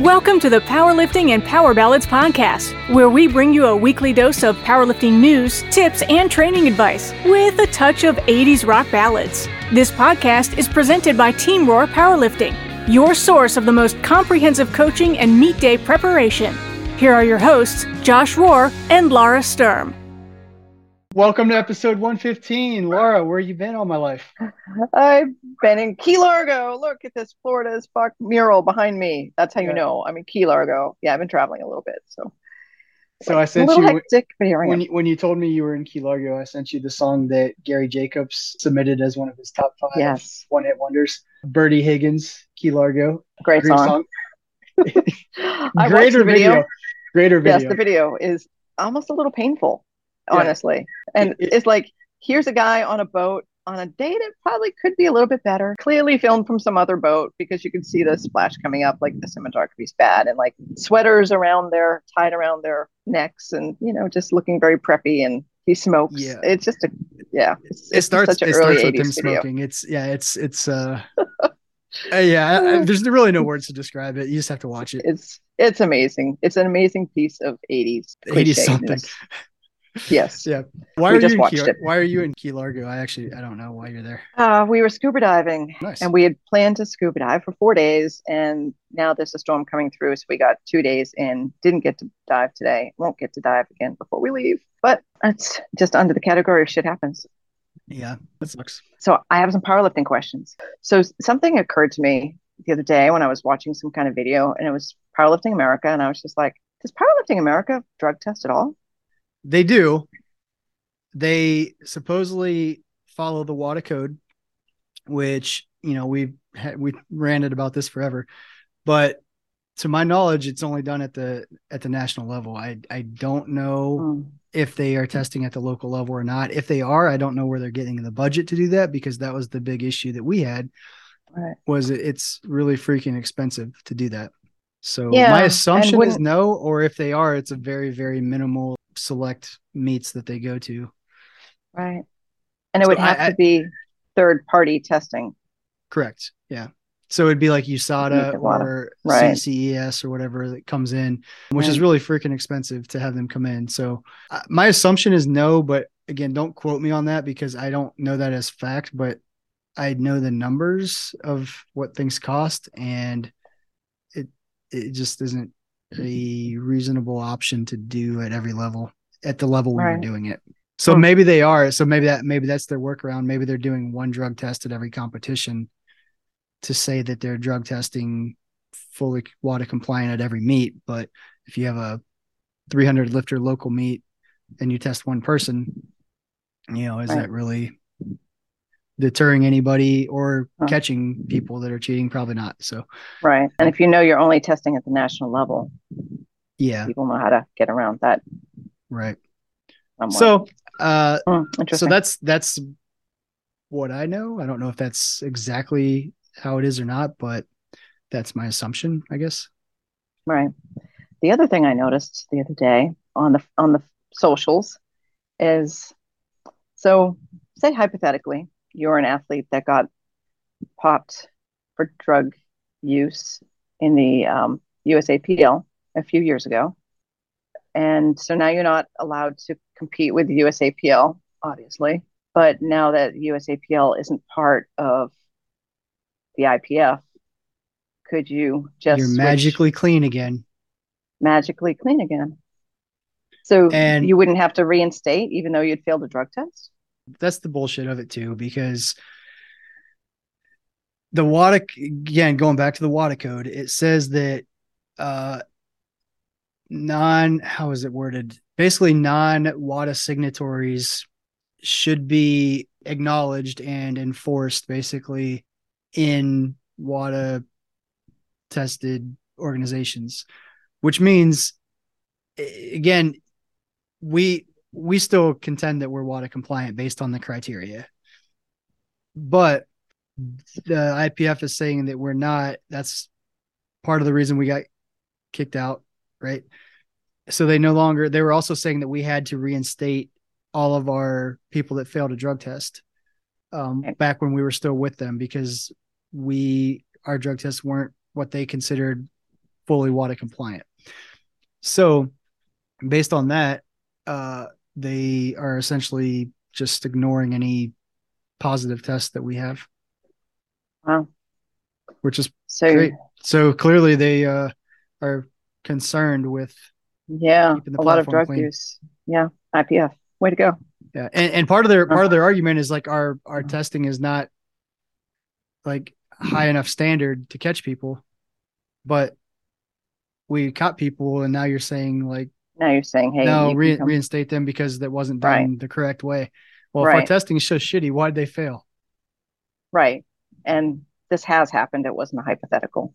Welcome to the Powerlifting and Power Ballads podcast, where we bring you a weekly dose of powerlifting news, tips, and training advice with a touch of 80s rock ballads. This podcast is presented by Team Roar Powerlifting, your source of the most comprehensive coaching and meet day preparation. Here are your hosts, Josh Roar and Laura Sturm. Welcome to episode 115. Laura, where you been all my life? I've been in Key Largo. Look at this Florida as fuck mural behind me. That's how you know I'm in Key Largo. Yeah, I've been traveling a little bit. So I sent you, hectic, when you told me you were in Key Largo, I sent you the song that Gary Jacobs submitted as one of his top five one-hit wonders. Bertie Higgins, Key Largo. Great song. Greater video. Yes, the video is almost a little painful. Honestly. And it's like, here's a guy on a boat on a day that probably could be a little bit better. Clearly filmed from some other boat because you can see the splash coming up, like the cinematography's bad, and like sweaters around their, tied around their necks, and, you know, just looking very preppy, and he smokes. Yeah. It's just a, It starts with him smoking. There's really no words to describe it. You just have to watch it. It's amazing. It's an amazing piece of 80s something. Yes. Yeah. Why are you in Key Largo? I don't know why you're there. We were scuba diving. Nice. And we had planned to scuba dive for 4 days, and now there's a storm coming through, so we got 2 days in. Didn't get to dive today. Won't get to dive again before we leave. But it's just under the category of shit happens. Yeah, that sucks. So I have some powerlifting questions. So something occurred to me the other day when I was watching some kind of video, and it was Powerlifting America, and I was just like, does Powerlifting America drug test at all? They do. They supposedly follow the WADA code, which, you know, we ranted about this forever, but to my knowledge, it's only done at the national level. I don't know if they are testing at the local level or not. If they are, I don't know where they're getting the budget to do that, because that was the big issue that we had, was it's really freaking expensive to do that. So my assumption is no, or if they are, it's a very, very minimal select meets that they go to. Right. And it would have to be third party testing. Correct. Yeah. So it'd be like USADA or CCES or whatever that comes in, which is really freaking expensive to have them come in. So my assumption is no, but again, don't quote me on that because I don't know that as fact, but I know the numbers of what things cost, and it just isn't a reasonable option to do at every level, at the level we were doing it. So maybe they are. So maybe that's their workaround. Maybe they're doing one drug test at every competition to say that they're drug testing fully WADA compliant at every meet. But if you have a 300 lifter local meet and you test one person, you know, is that really deterring anybody or catching people that are cheating? Probably not. So, and if you know you're only testing at the national level, people know how to get around that, somewhat. So, so that's what I know. I don't know if that's exactly how it is or not, but that's my assumption, I guess. Right. The other thing I noticed the other day on the socials is, so say hypothetically, you're an athlete that got popped for drug use in the USAPL a few years ago. And so now you're not allowed to compete with the USAPL, obviously. But now that USAPL isn't part of the IPF, could you just... You're magically clean again. Magically clean again. So you wouldn't have to reinstate even though you'd failed a drug test? That's the bullshit of it too, because the WADA, again, going back to the WADA code, it says that how is it worded? Basically non-WADA signatories should be acknowledged and enforced basically in WADA tested organizations, which means, again, we still contend that we're WADA compliant based on the criteria, but the IPF is saying that we're not. That's part of the reason we got kicked out. Right. So they were also saying that we had to reinstate all of our people that failed a drug test back when we were still with them, because our drug tests weren't what they considered fully WADA compliant. So based on that, they are essentially just ignoring any positive tests that we have. Wow. Which is so great. So clearly they are concerned with keeping the platform a lot of drug clean. Use. Yeah, IPF. Way to go. Yeah, and part of their argument is like our testing is not like high enough standard to catch people, but we caught people, and now you're saying like hey, no, reinstate them because that wasn't done the correct way. Well, if our testing is so shitty, why'd they fail? Right, and this has happened. It wasn't a hypothetical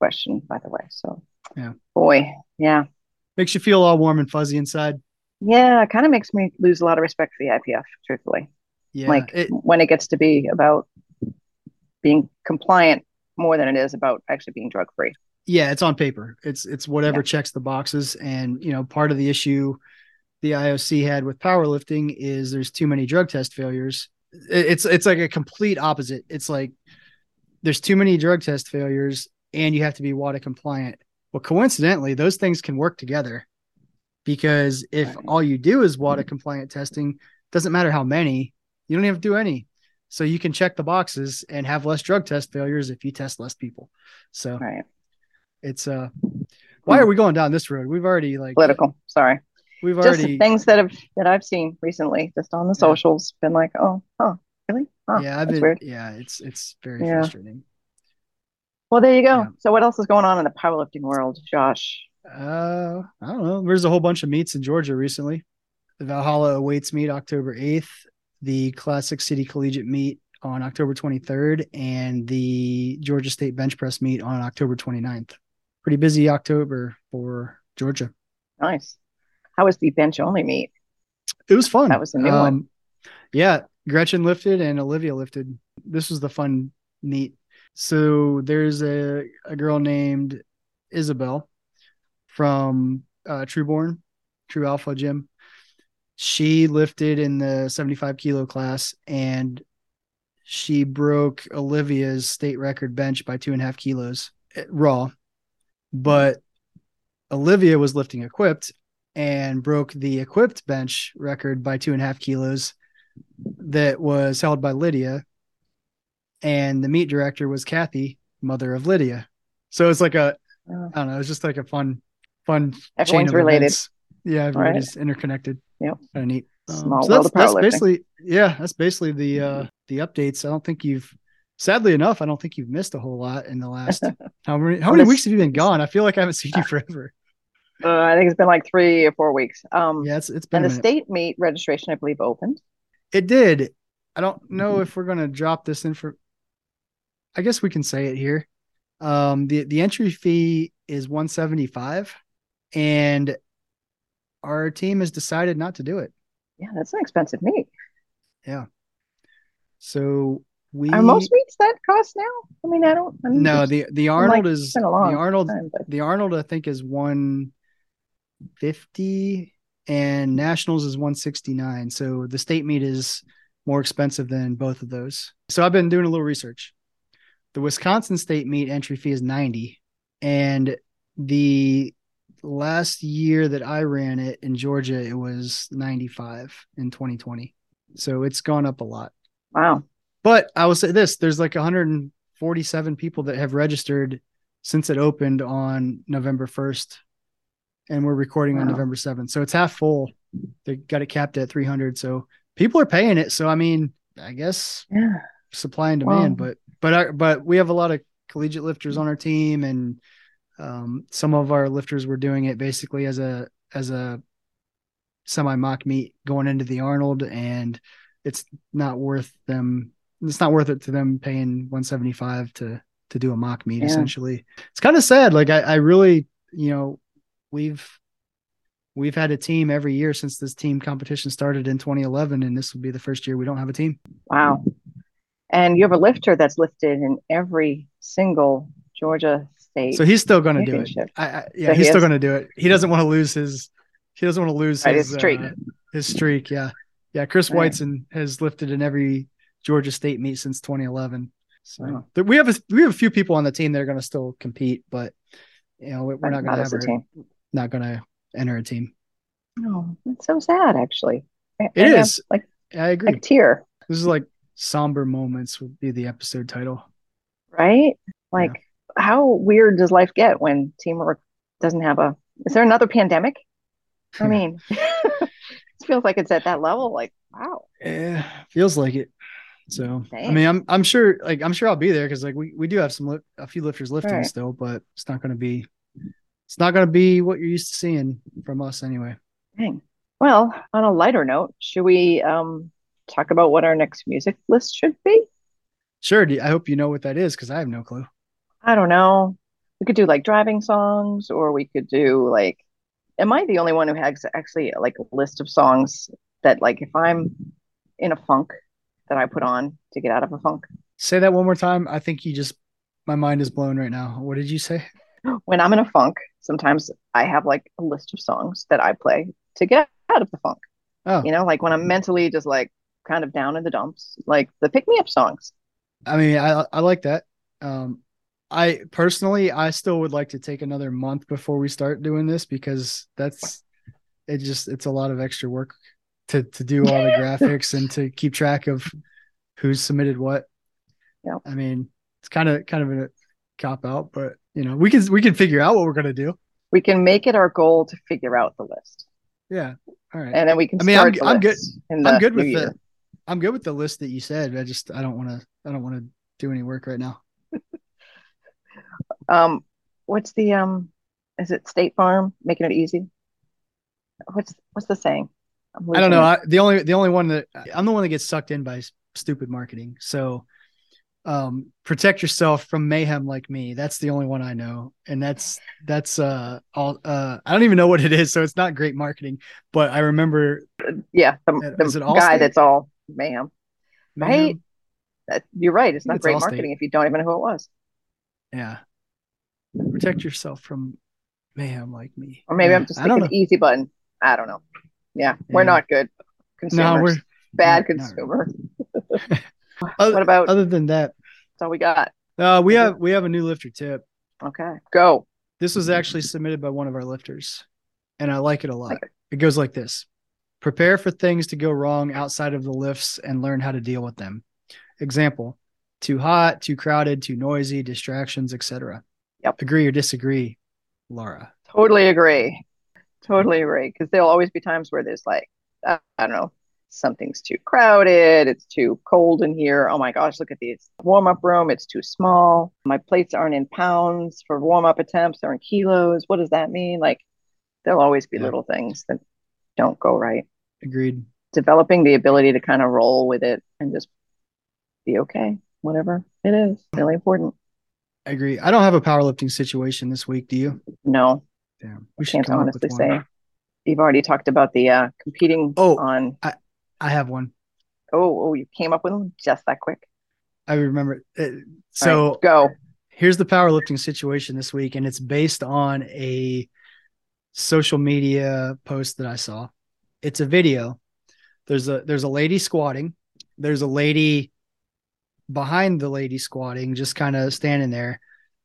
question, by the way. So makes you feel all warm and fuzzy inside. Yeah, it kind of makes me lose a lot of respect for the IPF, truthfully. Yeah, like when it gets to be about being compliant more than it is about actually being drug free. Yeah, it's on paper. It's whatever checks the boxes. And, you know, part of the issue the IOC had with powerlifting is there's too many drug test failures. It's like a complete opposite. It's like there's too many drug test failures and you have to be WADA compliant. Well, coincidentally, those things can work together. Because if all you do is WADA compliant testing, doesn't matter how many, you don't even have to do any. So you can check the boxes and have less drug test failures if you test less people. So it's why are we going down this road? We've already like political. Sorry. We've just already things that I've seen recently just on the socials been like, oh, really? Huh, yeah, I've been, it's very frustrating. Well, there you go. Yeah. So what else is going on in the powerlifting world, Josh? I don't know. There's a whole bunch of meets in Georgia recently. The Valhalla Awaits meet October 8th, the Classic City Collegiate meet on October 23rd, and the Georgia State Bench Press meet on October 29th. Pretty busy October for Georgia. Nice. How was the bench only meet? It was fun. That was a new one. Yeah. Gretchen lifted and Olivia lifted. This was the fun meet. So there's a girl named Isabel from Trueborn, True Alpha Gym. She lifted in the 75 kilo class and she broke Olivia's state record bench by 2.5 kilos raw. But Olivia was lifting equipped and broke the equipped bench record by 2.5 kilos that was held by Lydia. And the meet director was Kathy, mother of Lydia. So it's like I don't know, it's just like a fun chain of related events. Yeah, everybody's interconnected. Yep. Kind of neat. So that's basically the updates. I don't think you've sadly enough, I don't think you've missed a whole lot in the last how many weeks have you been gone? I feel like I haven't seen you forever. I think it's been like 3 or 4 weeks. It's been. And the state meet registration, I believe, opened. It did. I don't know if we're gonna drop this in for. I guess we can say it here. The entry fee is $175, and our team has decided not to do it. Yeah, that's an expensive meet. Yeah. So are most meets that cost now? I mean, the Arnold like, is the Arnold I think is $150 and Nationals is $169. So the state meet is more expensive than both of those. So I've been doing a little research. The Wisconsin state meet entry fee is $90. And the last year that I ran it in Georgia, it was $95 in 2020. So it's gone up a lot. Wow. But I will say this, there's like 147 people that have registered since it opened on November 1st. And we're recording on November 7th. So it's half full. They got it capped at 300. So people are paying it. So, I mean, I guess supply and demand, wow. But we have a lot of collegiate lifters on our team, and some of our lifters were doing it basically as a semi-mock meet going into the Arnold, and it's not worth it to them paying $175 to do a mock meet. Essentially, it's kind of sad. Like I really, you know, we've had a team every year since this team competition started in 2011, and this would be the first year we don't have a team. Wow. And you have a lifter that's lifted in every single Georgia State. So he's still going to do it. So he's still going to do it. He doesn't want to lose his. He doesn't want to lose his streak. His streak. Yeah, yeah. Chris Whiteson has lifted in every Georgia State meet since 2011. So we have a few people on the team that are going to still compete, but you know, we're not going to have her, not going to enter a team. No, it's so sad, actually. It is. Like, I agree. A tear. This is like somber moments would be the episode title. Right? Like, yeah. How weird does life get when teamwork doesn't have a, is there another pandemic? I mean, it feels like it's at that level. Like, wow. Yeah, feels like it. So, dang. I mean, I'm sure I'll be there. Cause like we do have a few lifters lifting right. still, but it's not going to be what you're used to seeing from us anyway. Dang. Well, on a lighter note, should we talk about what our next music list should be? Sure. I hope you know what that is. Cause I have no clue. I don't know. We could do like driving songs, or we could do like, am I the only one who has actually like a list of songs that like, if I'm in a funk that I put on to get out of a funk? Say that one more time. I think my mind is blown right now. What did you say? When I'm in a funk, sometimes I have like a list of songs that I play to get out of the funk. Oh, you know, like when I'm mentally just like kind of down in the dumps, like the pick me up songs. I mean, I like that. I personally, I still would like to take another month before we start doing this, because it's a lot of extra work to do all the graphics and to keep track of who's submitted what. Yeah. I mean, it's kind of a cop out, but you know, we can figure out what we're going to do. We can make it our goal to figure out the list. Yeah. All right. And then we can start the list. I'm good with the list that you said. I don't want to do any work right now. What's the is it State Farm making it easy? What's the saying? I don't know. The only one that I'm the one that gets sucked in by stupid marketing. So protect yourself from mayhem like me. That's the only one I know, and that's all. I don't even know what it is, so it's not great marketing. But I remember, yeah, the guy that's all mayhem. Right? You're right. It's not great marketing if you don't even know who it was. Yeah, protect yourself from mayhem like me. Or maybe I'm just thinking easy button. I don't know. Yeah, we're not good consumers. No, we're bad consumer. Not. What about other than that? That's all we got. We have a new lifter tip. Okay, go. This was actually submitted by one of our lifters, and I like it a lot. Okay. It goes like this: prepare for things to go wrong outside of the lifts and learn how to deal with them. Example: too hot, too crowded, too noisy, distractions, etc. Yep. Agree or disagree, Laura? Totally agree. Because there'll always be times where there's like, I don't know, something's too crowded. It's too cold in here. Oh my gosh, look at these warm-up room. It's too small. My plates aren't in pounds for warm-up attempts. They're in kilos. What does that mean? Like, there'll always be little things that don't go right. Agreed. Developing the ability to kind of roll with it and just be okay, whatever it is. Really important. I agree. I don't have a powerlifting situation this week. Do you? No. Damn, we can't honestly say. You've already talked about the competing. Oh, on. I have one. Oh, you came up with them just that quick. I remember it. So right, go. Here's the powerlifting situation this week, and it's based on a social media post that I saw. It's a video. There's a lady squatting. There's a lady behind the lady squatting, just kind of standing there,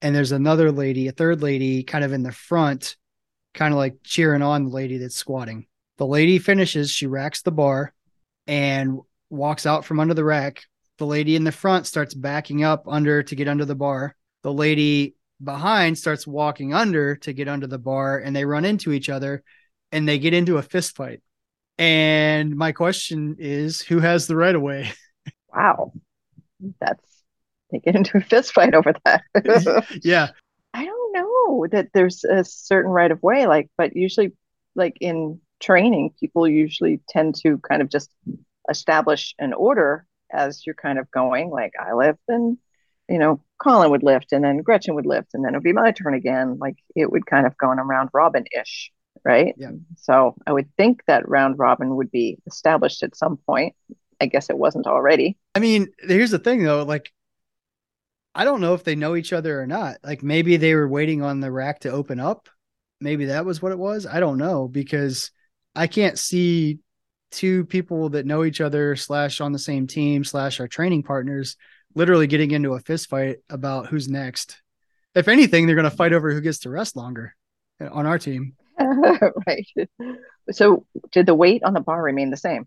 and there's another lady, a third lady, kind of in the front, kind of like cheering on the lady that's squatting. The lady finishes, she racks the bar and walks out from under the rack. The lady in the front starts backing up under to get under the bar. The lady behind starts walking under to get under the bar, and they run into each other and they get into a fist fight. And my question is, who has the right of way? Wow. They get into a fist fight over that. Yeah. I don't know that there's a certain right of way, like, but usually like in training, people usually tend to kind of just establish an order as you're kind of going, like, I lift and, you know, Colin would lift and then Gretchen would lift and then it'd be my turn again. Like it would kind of go on a round robin ish. Right. Yeah. So I would think that round robin would be established at some point. I guess it wasn't already. I mean, here's the thing though. Like, I don't know if they know each other or not. Like maybe they were waiting on the rack to open up. Maybe that was what it was. I don't know, because I can't see two people that know each other / on the same team / our training partners literally getting into a fist fight about who's next. if anything, they're going to fight over who gets to rest longer on our team. Right. So did the weight on the bar remain the same?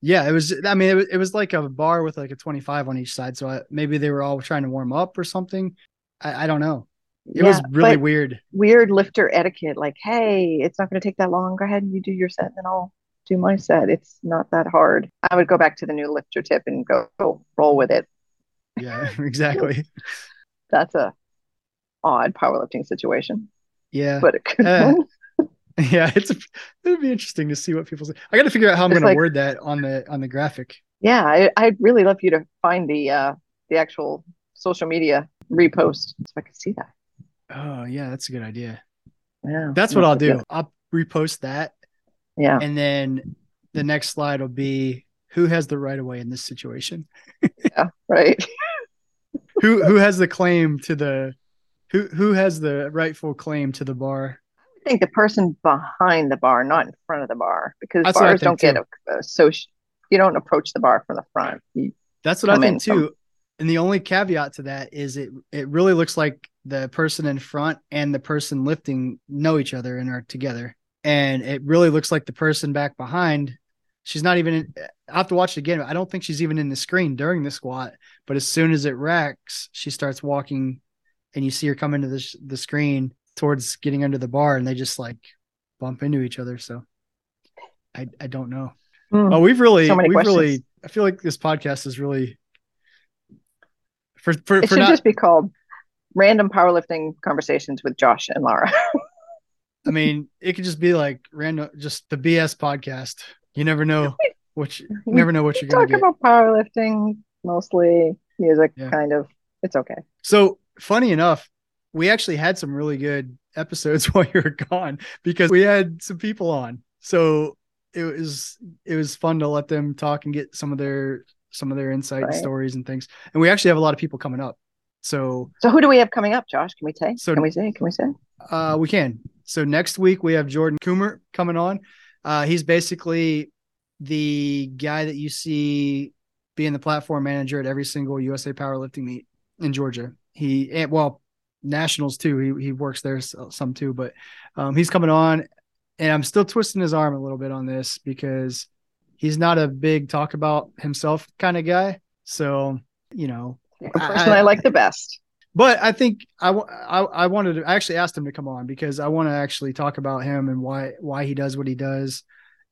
Yeah, it was, I mean, it was like a bar with like a 25 on each side. So maybe they were all trying to warm up or something. I don't know. It was really weird. Weird lifter etiquette. Like, hey, it's not going to take that long. Go ahead and you do your set and then I'll do my set. It's not that hard. I would go back to the new lifter tip and go roll with it. Yeah, exactly. That's a odd powerlifting situation. Yeah. But it could yeah, it'd be interesting to see what people say. I got to figure out how I'm going to word that on the graphic. Yeah, I'd really love you to find the actual social media repost so I can see that. Oh yeah, that's a good idea. Yeah, that's what I'll do. Good. I'll repost that. Yeah, and then the next slide will be who has the right of way in this situation. Yeah, right. Who has the claim to the who has the rightful claim to the bar? I think the person behind the bar, not in front of the bar, because that's bars don't get you don't approach the bar from the front. That's what I think too. And the only caveat to that is it really looks like the person in front and the person lifting know each other and are together. And it really looks like the person back behind, she's not even in, I have to watch it again. I don't think she's even in the screen during the squat, but as soon as it racks, she starts walking and you see her come into the screen towards getting under the bar, and they just like bump into each other. So I don't know. Oh, we've really, I feel like this podcast is really, it should just be called Random Powerlifting Conversations with Josh and Laura. I mean, it could just be like random, just the BS podcast. You never know what you're going to get. Talk about powerlifting, mostly music, kind of. It's okay. So funny enough, we actually had some really good episodes while you were gone because we had some people on. So it was fun to let them talk and get some of their insight and stories and things. And we actually have a lot of people coming up. So who do we have coming up, Josh? Can we say? Can we say? We can. So next week we have Jordan Coomer coming on. He's basically the guy that you see being the platform manager at every single USA Powerlifting meet in Georgia. Nationals too. He works there some too, but he's coming on, and I'm still twisting his arm a little bit on this because he's not a big talk about himself kind of guy. So, you know, the person I like the best, but I think I actually asked him to come on because I want to actually talk about him and why he does what he does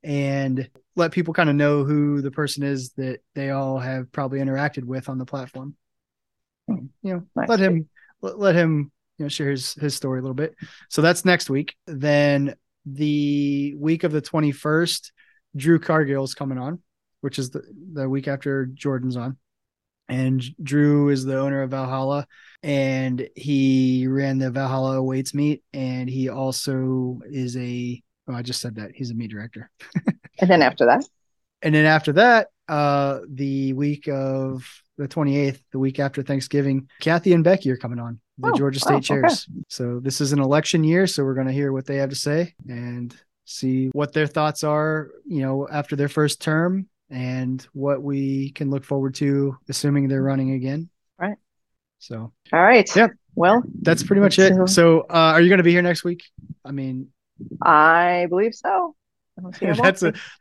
and let people kind of know who the person is that they all have probably interacted with on the platform. You know, nice. Let him share his story a little bit. So that's next week. Then the week of the 21st, Drew Cargill is coming on, which is the week after Jordan's on. And Drew is the owner of Valhalla, and he ran the Valhalla Awaits meet, and he also is he's a meet director. And then after that? And then after that, the week of the 28th, the week after Thanksgiving, Kathy and Becky are coming on, the Georgia State chairs. Okay. So this is an election year, so we're going to hear what they have to say and see what their thoughts are, after their first term and what we can look forward to, assuming they're running again. Right. So. All right. Yeah. Well, that's pretty much it. So are you going to be here next week? I mean. I believe so.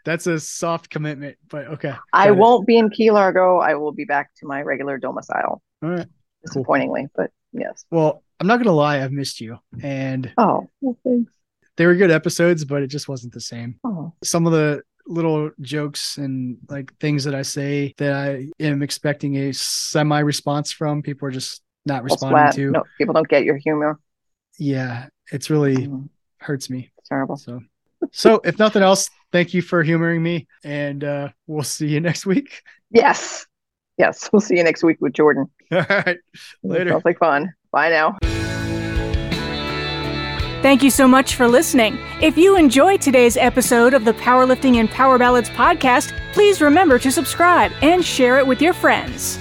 That's a soft commitment, but okay. I won't be in Key Largo. I will be back to my regular domicile. All right. Disappointingly, but yes. Well, I'm not gonna lie, I've missed you. And thanks. They were good episodes, but it just wasn't the same. Oh. Some of the little jokes and like things that I say that I am expecting a semi-response from, people are just not responding to. No, people don't get your humor. Yeah, it's really hurts me. It's terrible. So if nothing else, thank you for humoring me, and we'll see you next week. Yes. We'll see you next week with Jordan. All right. Later. Sounds like fun. Bye now. Thank you so much for listening. If you enjoyed today's episode of the Powerlifting and Power Ballads podcast, please remember to subscribe and share it with your friends.